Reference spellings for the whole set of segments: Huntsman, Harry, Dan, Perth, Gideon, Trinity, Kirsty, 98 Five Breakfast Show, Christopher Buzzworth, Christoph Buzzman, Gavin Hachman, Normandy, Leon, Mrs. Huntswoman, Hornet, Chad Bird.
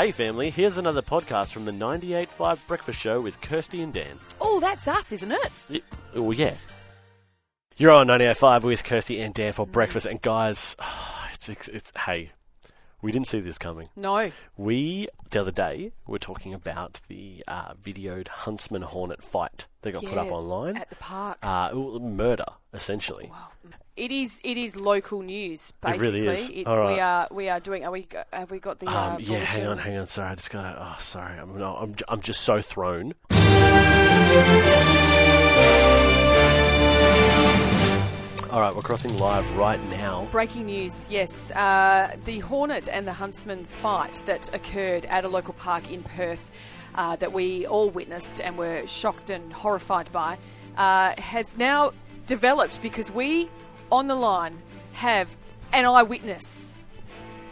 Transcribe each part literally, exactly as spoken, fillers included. Hey family, here's another podcast from the ninety-eight Five Breakfast Show with Kirsty and Dan. Oh, that's us, isn't it? it oh, yeah. You're on ninety-eight Five with Kirsty and Dan for breakfast. And guys, it's, it's it's hey, we didn't see this coming. No. We, the other day, were talking about the uh, videoed Huntsman Hornet fight that got yeah, put up online. At the park. Uh, murder, essentially. Wow. It is. It is local news. Basically, it really is. It, All right. We are. We are doing. Are we? Have we got the? Um, uh, yeah. Hang on. Hang on. Sorry. I just gotta. Oh, sorry. I'm. No, I'm. I'm just so thrown. All right. We're crossing live right now. Breaking news. Yes. Uh, the Hornet and the Huntsman fight that occurred at a local park in Perth, uh, that we all witnessed and were shocked and horrified by, uh, has now developed because we. On the line, have an eyewitness,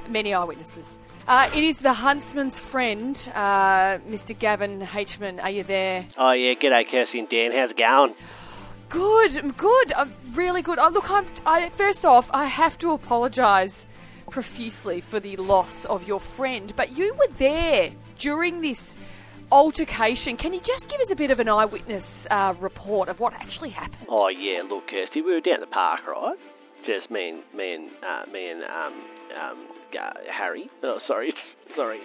many eyewitnesses. Uh, it is the Huntsman's friend, uh, Mister Gavin Hachman. Are you there? Oh, yeah. G'day, Kirsty and Dan. How's it going? Good, good. I'm really good. Oh, look, I'm, I, first off, I have to apologise profusely for the loss of your friend, but you were there during this altercation. Can you just give us a bit of an eyewitness uh, report of what actually happened? Oh yeah, look, Kirsty, we were down at the park, right? Just me and me and uh, me and um, um, uh, Harry. Oh, sorry, sorry.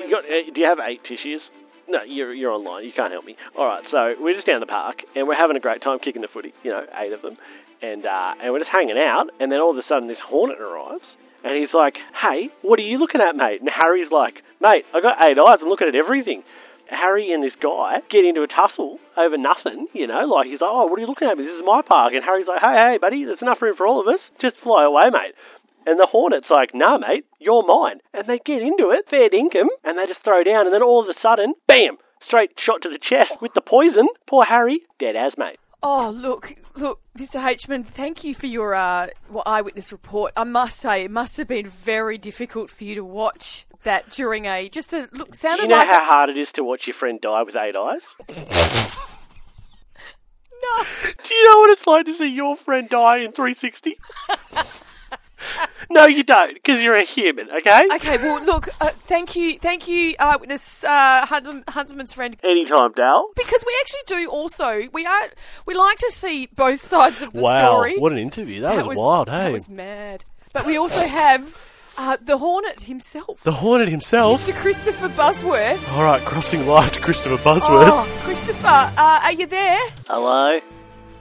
You got, uh, do you have eight tissues? No, you're you're online. You can't help me. All right, so we're just down the park and we're having a great time kicking the footy. You know, eight of them, and uh, and we're just hanging out. And then all of a sudden, this Hornet arrives. And he's like, "Hey, what are you looking at, mate?" And Harry's like, "Mate, I got eight eyes. I'm looking at everything." Harry and this guy get into a tussle over nothing, you know, like he's like, oh, what are you looking at me? This is my park. And Harry's like, hey, hey, buddy, there's enough room for all of us. Just fly away, mate. And the Hornet's like, nah, mate, you're mine. And they get into it, fair dinkum, and they just throw down. And then all of a sudden, bam, straight shot to the chest with the poison. Poor Harry, dead as, mate. Oh, look, look, Mister Hachman, thank you for your uh, well, eyewitness report. I must say, it must have been very difficult for you to watch that during a, just a, look, sounded like... You know like how a... hard it is to watch your friend die with eight eyes? No. Do you know what it's like to see your friend die in three sixty? No, you don't, because you're a human, okay? Okay, well, look, uh, thank you, thank you, eyewitness, uh, Huntsman's friend. Anytime, Dal. Because we actually do also, we are, we like to see both sides of the wow, story. Wow, what an interview. That, that was, was wild, hey? That was mad. But we also have uh, the Hornet himself. The Hornet himself? Mister Christopher Buzzworth. All right, crossing live to Christopher Buzzworth. Oh, Christopher, uh, are you there? Hello.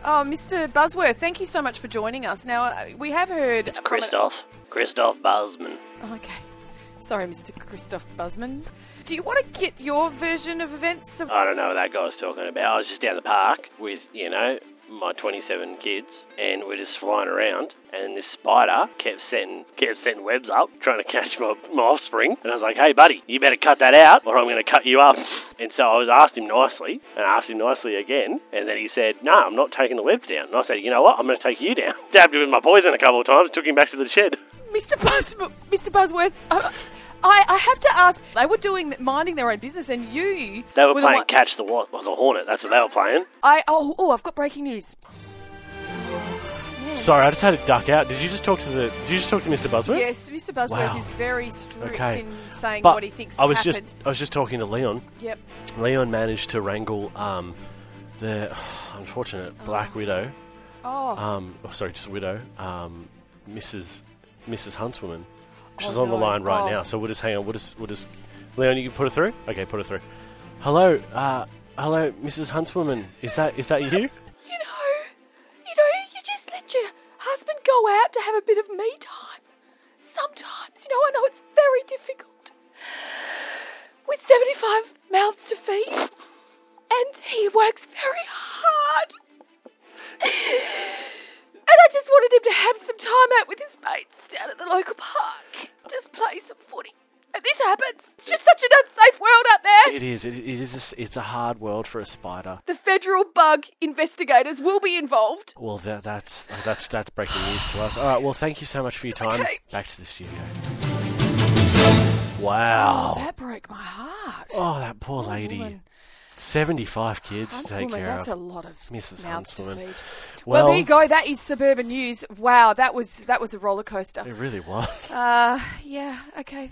Oh, Mister Buzzworth, thank you so much for joining us. Now, we have heard... Christoph. Christoph Buzzman. Oh, okay. Sorry, Mister Christoph Buzzman. Do you want to get your version of events? Of- I don't know what that guy was talking about. I was just down the park with, you know, my twenty-seven kids, and we're just flying around, and this spider kept sending, kept sending webs up, trying to catch my, my offspring, and I was like, hey, buddy, you better cut that out, or I'm going to cut you up. And so I was asked him nicely, and I asked him nicely again, and then he said, no, nah, I'm not taking the webs down. And I said, you know what, I'm going to take you down. Dabbed him with my poison a couple of times, took him back to the shed. Mister Buzz, Mister Buzzworth, I, I, I have to ask, they were doing, minding their own business, and you... They were, were playing the Catch the Wasp or the Hornet, that's what they were playing. I Oh, oh I've got breaking news. Sorry, I just had to duck out. Did you just talk to the? Did you just talk to Mister Buzzworth? Yes, Mister Buzzworth wow. is very strict okay. in saying but what he thinks I was happened. Just, I was just talking to Leon. Yep. Leon managed to wrangle um, the oh, unfortunate oh. Black Widow. Oh. Um. Oh, sorry, just Widow. Um. Missus Missus Huntswoman. She's oh, on no. the line right oh. now, so we'll just hang on. We'll just we'll just. Leon, you can put her through. Okay, put her through. Hello. Uh. Hello, Missus Huntswoman. Is that is that you? Out to have a bit of me time. Sometimes, you know, I know it's very difficult. With seventy-five mouths to feed, and he works very hard. And I just wanted him to have some time out with his mates down at the local park. Just play some footy. And this happens. It's just such an unsafe world out there. It is. It is. A, it's a hard world for a spider. The federal bug investigators will be involved. Well, that, that's that's that's breaking news to us. All right. Well, thank you so much for your time. Okay. Back to the studio. Wow. Oh, that broke my heart. Oh, that poor oh, lady. Woman. seventy-five kids Huntswoman, to take care that's of. That's a lot of Missus Huntswoman. Well, well, there you go. That is suburban news. Wow, that was that was a roller coaster. It really was. Uh, yeah. Okay.